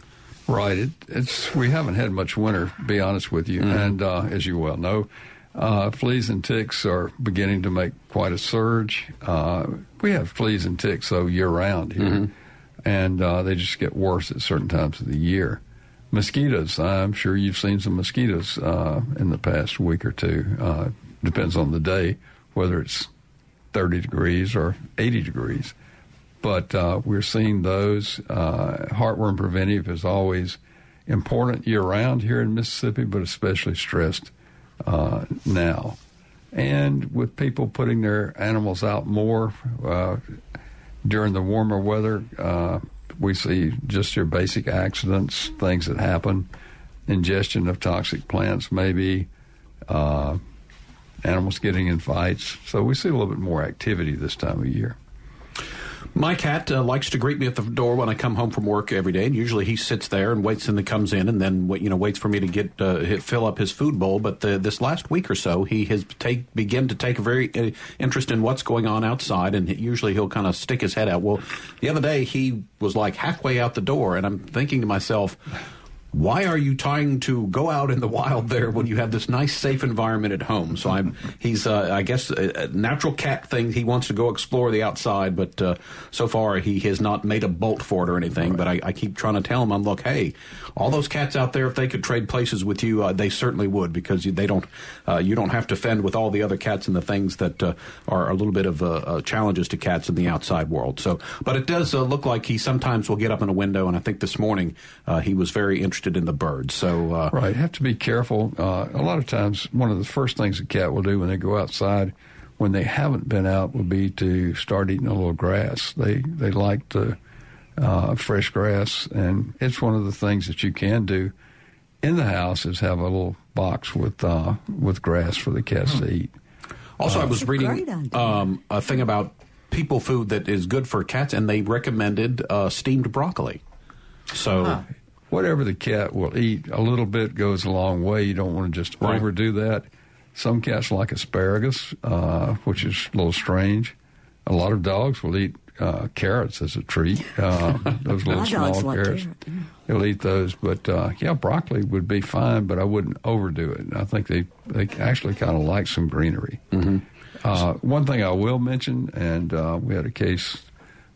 Right. It, it's we haven't had much winter, to be honest with you. Mm-hmm. And uh, as you well know, uh, fleas and ticks are beginning to make quite a surge. Uh, we have fleas and ticks, though, year-round here. Mm-hmm. And uh, they just get worse at certain times of the year. Mosquitoes, I'm sure you've seen some mosquitoes uh, in the past week or two. Uh, depends on the day, whether it's thirty degrees or eighty degrees. But uh, we're seeing those. Uh, heartworm preventive is always important year-round here in Mississippi, but especially stressed uh, now. And with people putting their animals out more, uh, during the warmer weather, uh, we see just your basic accidents, things that happen, ingestion of toxic plants maybe, uh, animals getting in fights. So we see a little bit more activity this time of year. My cat uh, likes to greet me at the door when I come home from work every day, and usually he sits there and waits and then comes in and then you know waits for me to get uh, fill up his food bowl. But the, this last week or so, he has take begin to take a very uh, interest in what's going on outside, and usually he'll kind of stick his head out. Well, the other day he was like halfway out the door, and I'm thinking to myself, why are you trying to go out in the wild there when you have this nice, safe environment at home? So I'm, he's, uh, I guess, a natural cat thing. He wants to go explore the outside, but uh, so far he has not made a bolt for it or anything. Right. But I, I keep trying to tell him, I'm look, hey, all those cats out there, if they could trade places with you, uh, they certainly would, because they don't, uh, you don't have to fend with all the other cats and the things that uh, are a little bit of uh, uh, challenges to cats in the outside world. So, but it does uh, look like he sometimes will get up in a window, and I think this morning uh, he was very interested in the birds. So, uh, right, have to be careful. Uh, a lot of times, one of the first things a cat will do when they go outside, when they haven't been out, will be to start eating a little grass. They they like to uh, fresh grass, and it's one of the things that you can do in the house is have a little box with uh, with grass for the cats to eat. Also, uh, I was reading um, a thing about people food that is good for cats, and they recommended uh, steamed broccoli. So. Huh. Whatever the cat will eat, a little bit goes a long way. You don't want to just right. overdo that. Some cats like asparagus, uh, which is a little strange. A lot of dogs will eat uh, carrots as a treat. Uh, those little small carrots. Like They'll eat those. But, uh, yeah, broccoli would be fine, but I wouldn't overdo it. I think they, they actually kind of like some greenery. Mm-hmm. Uh, one thing I will mention, and uh, we had a case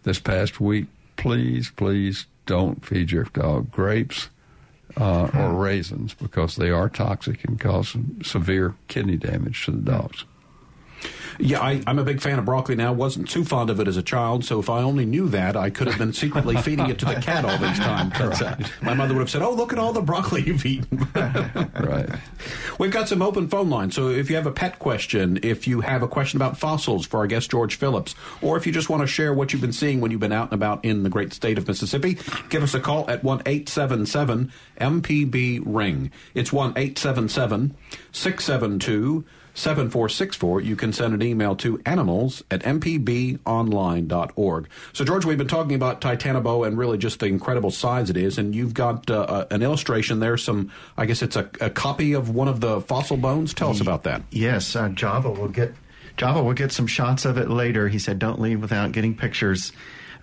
this past week, please, please don't feed your dog grapes uh, or raisins because they are toxic and cause severe kidney damage to the dogs. Yeah, I, I'm a big fan of broccoli now. Wasn't too fond of it as a child, so if I only knew that, I could have been secretly feeding it to the cat all this time. But, uh, my mother would have said, oh, look at all the broccoli you've eaten. Right. We've got some open phone lines, so if you have a pet question, if you have a question about fossils for our guest George Phillips, or if you just want to share what you've been seeing when you've been out and about in the great state of Mississippi, give us a call at one eight seven seven M P B ring. It's one eight seven seven six seven two seven four six four. You can send an email to animals at m p b online dot org. So, George, we've been talking about Titanoboa and really just the incredible size it is, and you've got uh, an illustration there, some, I guess it's a, a copy of one of the fossil bones. Tell us about that. Yes, uh, Java will get Java will get some shots of it later. He said, don't leave without getting pictures.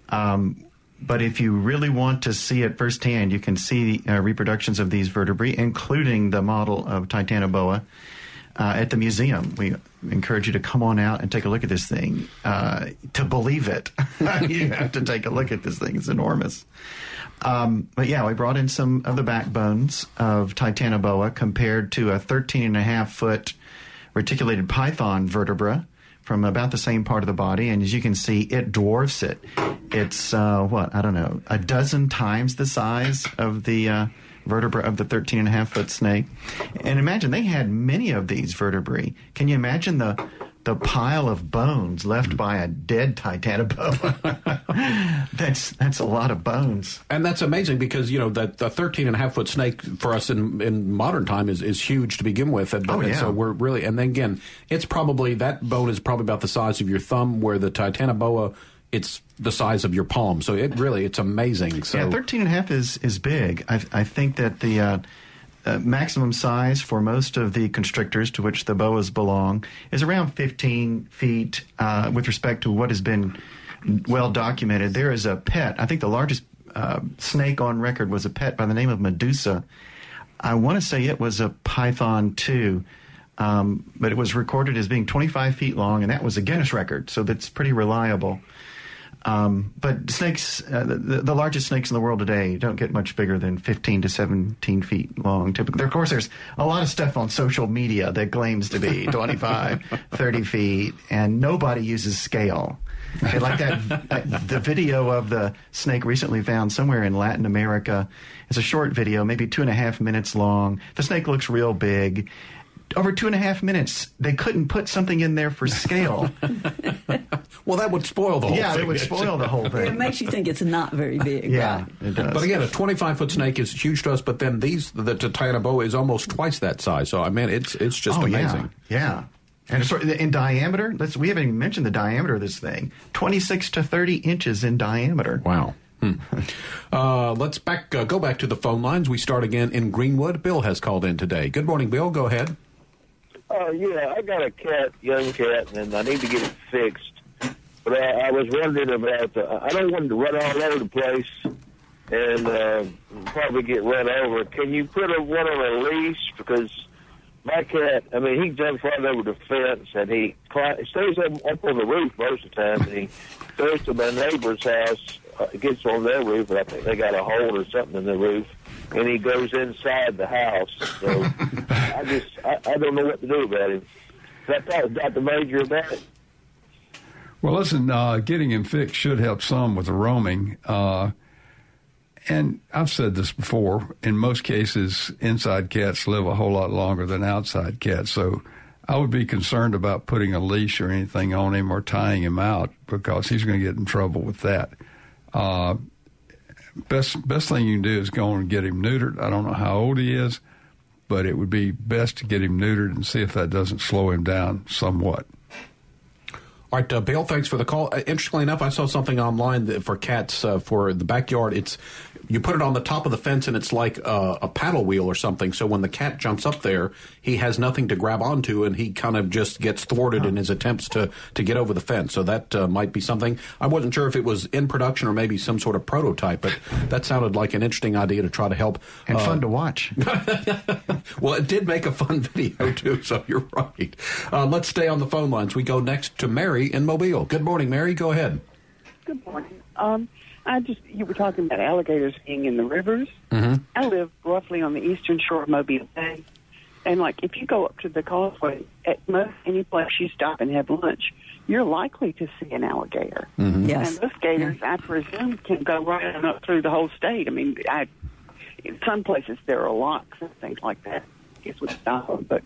Um, but if you really want to see it firsthand, you can see uh, reproductions of these vertebrae, including the model of Titanoboa. Uh, at the museum, we encourage you to come on out and take a look at this thing. Uh, to believe it, you have to take a look at this thing. It's enormous. Um, but, yeah, we brought in some of the backbones of Titanoboa compared to a thirteen and a half foot reticulated python vertebra from about the same part of the body. And as you can see, it dwarfs it. It's, uh, what, I don't know, a dozen times the size of the uh vertebra of the thirteen and a half foot snake. And imagine, they had many of these vertebrae. Can you imagine the the pile of bones left by a dead Titanoboa? that's that's a lot of bones. And that's amazing because, you know, the, the thirteen and a half foot snake for us in, in modern time is, is huge to begin with. And, oh, and yeah. So we're really, and then again, it's probably, that bone is probably about the size of your thumb, where the Titanoboa, it's the size of your palm. So it really, it's amazing. So yeah, thirteen and a half is, is big. I, I think that the uh, uh, maximum size for most of the constrictors to which the boas belong is around fifteen feet uh, with respect to what has been well documented. There is a pet. I think the largest uh, snake on record was a pet by the name of Medusa. I want to say it was a python too. Um, but it was recorded as being twenty-five feet long, and that was a Guinness record, so that's pretty reliable. Um, but snakes, uh, the, the largest snakes in the world today don't get much bigger than fifteen to seventeen feet long. Typically, of course, there's a lot of stuff on social media that claims to be twenty-five, thirty feet, and nobody uses scale. They like that, uh, the video of the snake recently found somewhere in Latin America. It's a short video, maybe two and a half minutes long. The snake looks real big. Over two and a half minutes, they couldn't put something in there for scale. Well, that would spoil the whole yeah, thing. Yeah, it would spoil the whole thing. It makes you think it's not very big. Yeah, right? It does. But again, a twenty-five foot snake is huge to us, but then these, the Titanoboa is almost twice that size. So, I mean, it's it's just oh, amazing. Yeah, yeah. And so in diameter, let's, we haven't even mentioned the diameter of this thing, twenty-six to thirty inches in diameter. Wow. Hmm. Uh, let's back uh, go back to the phone lines. We start again in Greenwood. Bill has called in today. Good morning, Bill. Go ahead. Oh, yeah, I got a cat, young cat, and I need to get it fixed. But I, I was wondering about the, I don't want to run all over the place and uh, probably get run over. Can you put a, one on a leash? Because my cat, I mean, he jumps right over the fence, and he, climbs, he stays up, up on the roof most of the time, and he goes to my neighbor's house, uh, gets on their roof, and I think they got a hole or something in the roof. And he goes inside the house. So I just, I, I don't know what to do about him. I thought Doctor Major about it. Well, listen, uh, getting him fixed should help some with the roaming. Uh, and I've said this before. In most cases, inside cats live a whole lot longer than outside cats. So I would be concerned about putting a leash or anything on him or tying him out because he's going to get in trouble with that. Uh Best best thing you can do is go and get him neutered. I don't know how old he is, but it would be best to get him neutered and see if that doesn't slow him down somewhat. All right, uh, Bill, thanks for the call. Uh, interestingly enough, I saw something online that for cats, uh, for the backyard. It's you put it on the top of the fence, and it's like a, a paddle wheel or something. So when the cat jumps up there, he has nothing to grab onto, and he kind of just gets thwarted oh. in his attempts to, to get over the fence. So that uh, might be something. I wasn't sure if it was in production or maybe some sort of prototype, but that sounded like an interesting idea to try to help. And uh, fun to watch. Well, it did make a fun video, too, so you're right. Uh, let's stay on the phone lines. We go next to Mary in Mobile. Good morning, Mary. Go ahead. Good morning. Um, I just you were talking about alligators being in the rivers. Mm-hmm. I live roughly on the eastern shore of Mobile Bay, and like if you go up to the causeway, at most any place you stop and have lunch, you're likely to see an alligator. Mm-hmm. Yes, and those gators, mm-hmm. I presume, can go right on up through the whole state. I mean, I in some places there are locks and things like that. I guess we stop them, but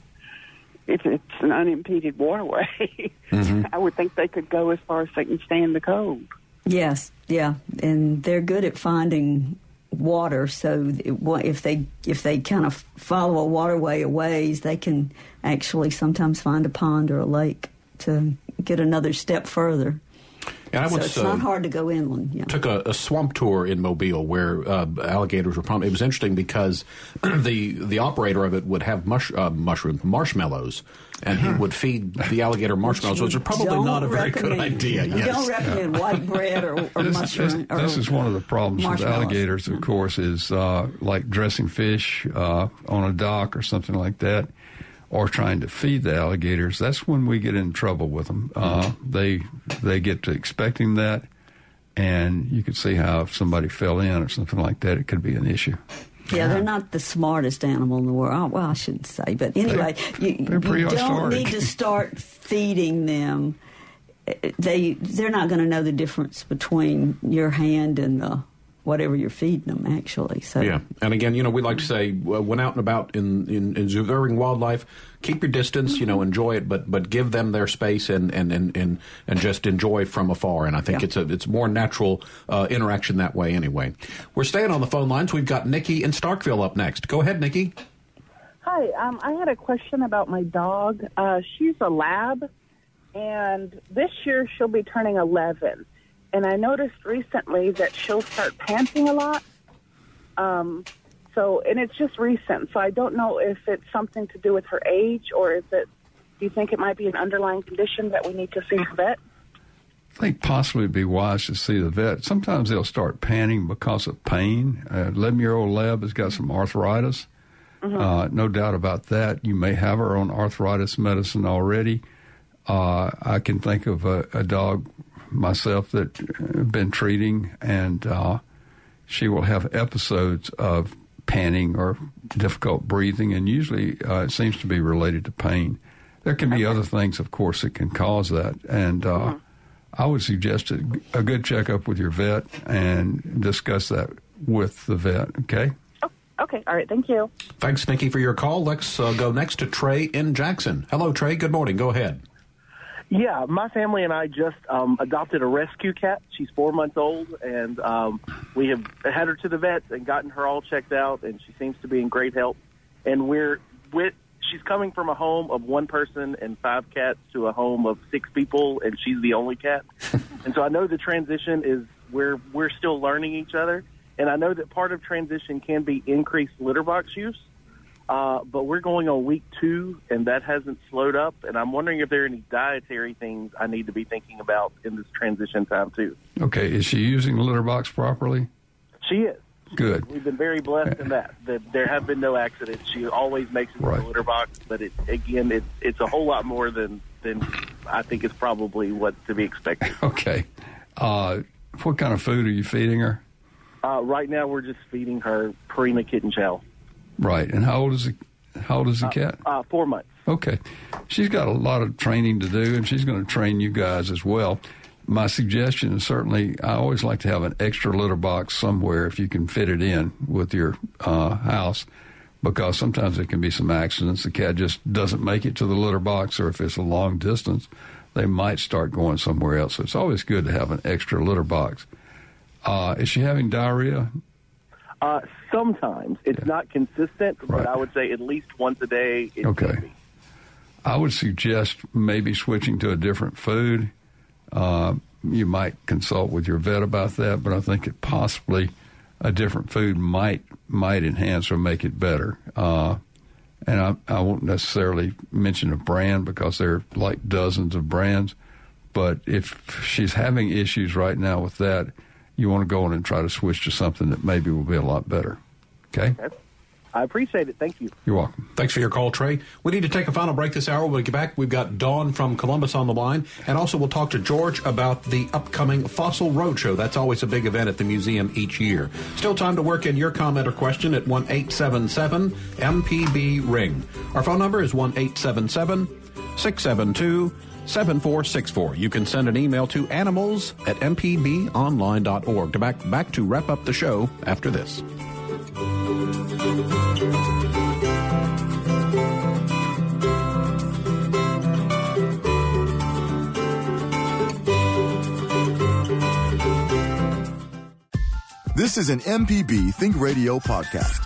if it's an unimpeded waterway, mm-hmm. I would think they could go as far as they can stand the cold. Yes, yeah, and they're good at finding water. So if they if they kind of follow a waterway a ways, they can actually sometimes find a pond or a lake to get another step further. And I so once, it's uh, not hard to go inland. Yeah. Took a, a swamp tour in Mobile where uh, alligators were prominent. It was interesting because the the operator of it would have mush uh, mushroom marshmallows, and uh-huh. he would feed the alligator marshmallows, which is probably not a very good idea. You yes. don't recommend white bread or, or this, mushroom. This, or this is one of the problems with alligators, of course, is uh, like dressing fish uh, on a dock or something like that, or trying to feed the alligators. That's when we get in trouble with them. Uh, they they get to expecting that, and you could see how if somebody fell in or something like that, it could be an issue. Yeah, they're not the smartest animal in the world. Well, I shouldn't say, but anyway, they, you, you don't need to start feeding them. They, they're not going to know the difference between your hand and the whatever you're feeding them, actually. So yeah, and again, you know, we like to say, uh, when out and about in, in, in observing wildlife, keep your distance, you know, enjoy it, but but give them their space and and, and, and, and just enjoy from afar. And I think yeah. it's a it's more natural uh, interaction that way anyway. We're staying on the phone lines. We've got Nikki in Starkville up next. Go ahead, Nikki. Hi, um, I had a question about my dog. Uh, she's a lab, and this year she'll be turning eleven. And I noticed recently that she'll start panting a lot. Um, so, and it's just recent. So I don't know if it's something to do with her age, or is it, do you think it might be an underlying condition that we need to see the vet? I think possibly it'd be wise to see the vet. Sometimes they'll start panting because of pain. Uh, eleven-year-old lab has got some arthritis. Mm-hmm. Uh, no doubt about that. You may have her on arthritis medicine already. Uh, I can think of a, a dog myself that have been treating, and uh, she will have episodes of panting or difficult breathing, and usually uh, it seems to be related to pain. There can be other things, of course, that can cause that, and uh, mm-hmm. I would suggest a, a good checkup with your vet and discuss that with the vet, okay? Oh, okay, all right, thank you. Thanks, Nikki, for your call. Let's uh, go next to Trey in Jackson. Hello, Trey, good morning, go ahead. Yeah, my family and I just um, adopted a rescue cat. She's four months old, and um, we have had her to the vet and gotten her all checked out, and she seems to be in great health. And we're with she's coming from a home of one person and five cats to a home of six people, and she's the only cat. And so I know the transition is we're we're still learning each other, and I know that part of transition can be increased litter box use. Uh, but we're going on week two, and that hasn't slowed up. And I'm wondering if there are any dietary things I need to be thinking about in this transition time, too. Okay. Is she using the litter box properly? She is. Good. We've been very blessed in that. that there have been no accidents. She always makes it right. The litter box. But, it, again, it, it's a whole lot more than, than I think is probably what's to be expected. Okay. Uh, what kind of food are you feeding her? Uh, right now we're just feeding her Purina Kitten Chow. Right, and how old is the how old is the uh, cat? Uh, four months. Okay, she's got a lot of training to do, and she's going to train you guys as well. My suggestion is certainly, I always like to have an extra litter box somewhere if you can fit it in with your uh, house, because sometimes there can be some accidents. The cat just doesn't make it to the litter box, or if it's a long distance, they might start going somewhere else. So it's always good to have an extra litter box. Uh, is she having diarrhea? Uh, sometimes. It's yeah. not consistent, right. But I would say at least once a day. It okay. Can be. I would suggest maybe switching to a different food. Uh, you might consult with your vet about that, but I think it possibly a different food might might enhance or make it better. Uh, and I, I won't necessarily mention a brand because there are like dozens of brands. But if she's having issues right now with that, you want to go in and try to switch to something that maybe will be a lot better. Okay? Okay. I appreciate it. Thank you. You're welcome. Thanks for your call, Trey. We need to take a final break this hour. When we get back, we've got Dawn from Columbus on the line, and also we'll talk to George about the upcoming Fossil Roadshow. That's always a big event at the museum each year. Still time to work in your comment or question at one eight seven seven M P B ring. Our phone number is one eight seven seven six seven two seven four six four. You can send an email to animals at m p b online dot org. To back, back to wrap up the show after this. This is an M P B Think Radio podcast.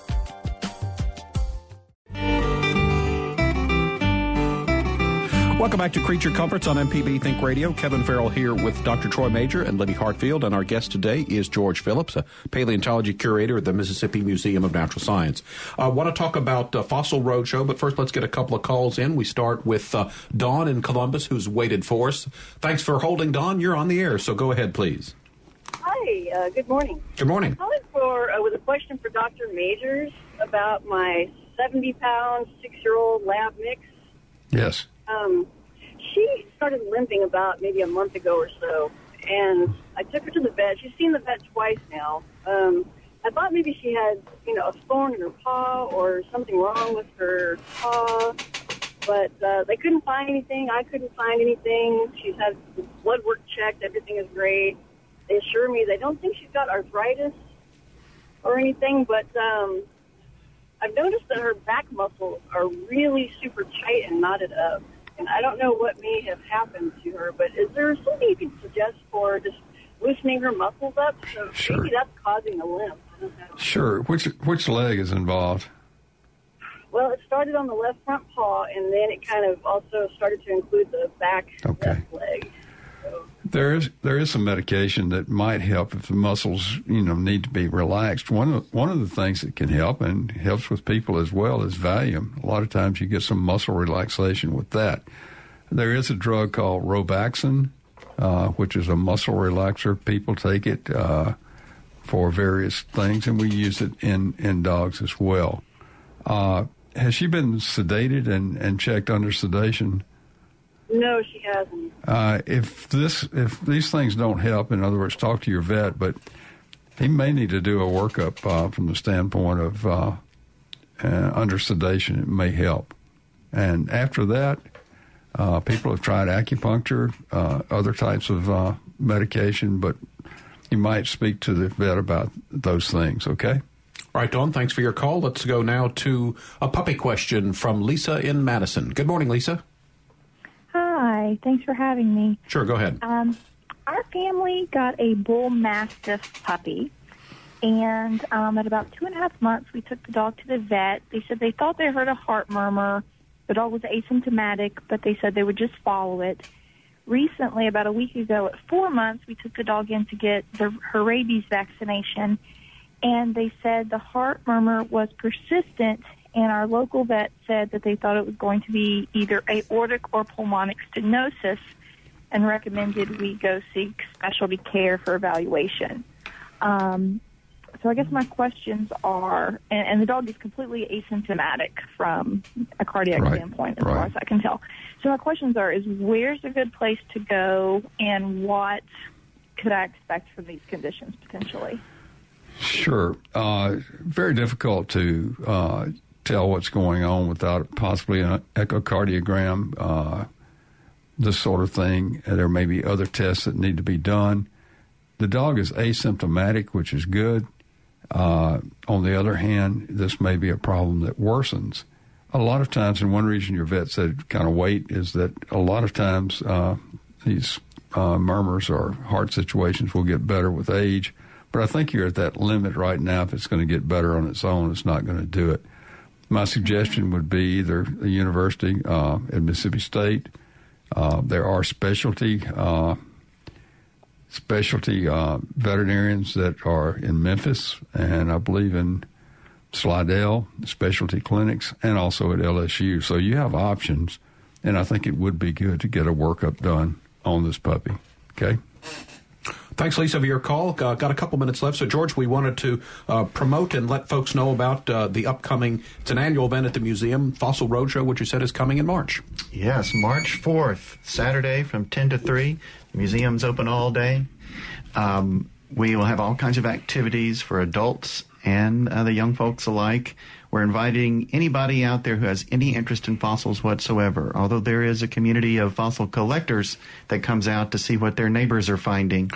Welcome back to Creature Comforts on M P B Think Radio. Kevin Farrell here with Doctor Troy Major and Libby Hartfield. And our guest today is George Phillips, a paleontology curator at the Mississippi Museum of Natural Science. I uh, want to talk about uh, Fossil Roadshow, but first let's get a couple of calls in. We start with uh, Dawn in Columbus, who's waited for us. Thanks for holding, Dawn. You're on the air, so go ahead, please. Hi. Uh, good morning. Good morning. I'm calling for, uh, with a question for Doctor Majors about my seventy-pound, six-year-old lab mix. Yes. Um, she started limping about maybe a month ago or so, and I took her to the vet. She's seen the vet twice now. Um, I thought maybe she had, you know, a thorn in her paw or something wrong with her paw, but uh, they couldn't find anything. I couldn't find anything. She's had blood work checked. Everything is great. They assure me they don't think she's got arthritis or anything, but um, I've noticed that her back muscles are really super tight and knotted up. I don't know what may have happened to her, but is there something you can suggest for just loosening her muscles up? So sure. Maybe that's causing a limp. Sure. Which which leg is involved? Well, it started on the left front paw, and then it kind of also started to include the back okay. left leg. So. There is there is some medication that might help if the muscles, you know, need to be relaxed. One of, one of the things that can help and helps with people as well is Valium. A lot of times you get some muscle relaxation with that. There is a drug called Robaxin, uh, which is a muscle relaxer. People take it uh, for various things, and we use it in, in dogs as well. Uh, has she been sedated and, and checked under sedation? No, she hasn't. Uh, if this, if these things don't help, in other words, talk to your vet, but he may need to do a workup uh, from the standpoint of uh, uh, under sedation. It may help. And after that, uh, people have tried acupuncture, uh, other types of uh, medication, but you might speak to the vet about those things, okay? All right, Dawn, thanks for your call. Let's go now to a puppy question from Lisa in Madison. Good morning, Lisa. Hi, thanks for having me. Sure, go ahead. Um, our family got a bull mastiff puppy, and um, at about two and a half months, we took the dog to the vet. They said they thought they heard a heart murmur. The dog was asymptomatic, but they said they would just follow it. Recently, about a week ago, at four months, we took the dog in to get the, her rabies vaccination, and they said the heart murmur was persistent. And our local vet said that they thought it was going to be either aortic or pulmonic stenosis and recommended we go seek specialty care for evaluation. Um, so I guess my questions are, and, and the dog is completely asymptomatic from a cardiac right, standpoint as right. far as I can tell. So my questions are, is where's a good place to go and what could I expect from these conditions potentially? Sure. Uh, very difficult to... Uh, tell what's going on without possibly an echocardiogram, uh, this sort of thing. There may be other tests that need to be done. The dog is asymptomatic, which is good. Uh, on the other hand, this may be a problem that worsens. A lot of times, and one reason your vet said kind of wait is that a lot of times uh, these uh, murmurs or heart situations will get better with age. But I think you're at that limit right now. If it's going to get better on its own, it's not going to do it. my suggestion would be either a university uh, at Mississippi State. Uh, there are specialty uh, specialty uh, veterinarians that are in Memphis, and I believe in Slidell, specialty clinics, and also at L S U. So you have options, and I think it would be good to get a workup done on this puppy. Okay? Thanks, Lisa, for your call. Uh, got a couple minutes left. So, George, we wanted to uh, promote and let folks know about uh, the upcoming, it's an annual event at the museum, Fossil Roadshow, which you said is coming in March. Yes, March fourth, Saturday from ten to three. The museum's open all day. Um, we will have all kinds of activities for adults and uh, the young folks alike. We're inviting anybody out there who has any interest in fossils whatsoever, although there is a community of fossil collectors that comes out to see what their neighbors are finding.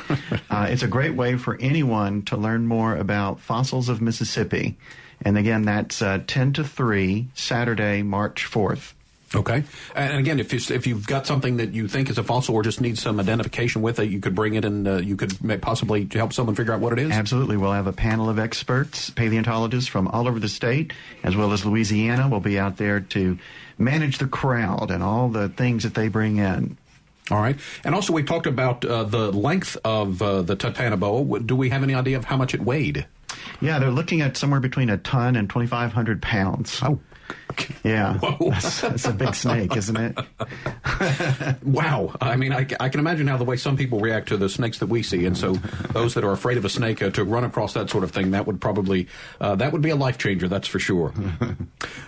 uh, it's a great way for anyone to learn more about fossils of Mississippi. And again, that's uh, ten to three, Saturday, March fourth. Okay. And again, if, you, if you've got something that you think is a fossil or just needs some identification with it, you could bring it and uh, you could possibly help someone figure out what it is? Absolutely. We'll have a panel of experts, paleontologists from all over the state, as well as Louisiana. We'll be out there to manage the crowd and all the things that they bring in. All right. And also we talked about uh, the length of uh, the Titanoboa. Do we have any idea of how much it weighed? Yeah, they're looking at somewhere between a ton and twenty-five hundred pounds. Oh. Yeah, that's, that's a big snake, isn't it? Wow. I mean, I, I can imagine how the way some people react to the snakes that we see. And so those that are afraid of a snake uh, to run across that sort of thing, that would probably, uh, that would be a life changer, that's for sure.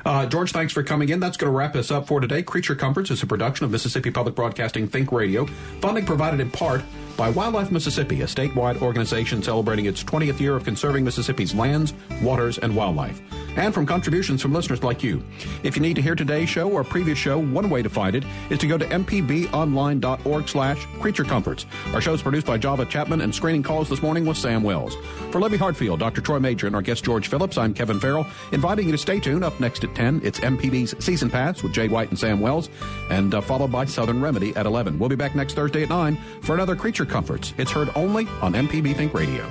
Uh, George, thanks for coming in. That's going to wrap us up for today. Creature Comforts is a production of Mississippi Public Broadcasting Think Radio, funding provided in part by Wildlife Mississippi, a statewide organization celebrating its twentieth year of conserving Mississippi's lands, waters, and wildlife, and from contributions from listeners like you. If you need to hear today's show or previous show, one way to find it is to go to mpbonline.org slash Creature Comforts. Our show is produced by Java Chapman, and screening calls this morning was Sam Wells. For Libby Hartfield, Doctor Troy Major, and our guest George Phillips, I'm Kevin Farrell, inviting you to stay tuned. Up next at ten, it's M P B's Season Pass with Jay White and Sam Wells, and uh, followed by Southern Remedy at eleven. We'll be back next Thursday at nine for another Creature Comforts. It's heard only on M P B Think Radio.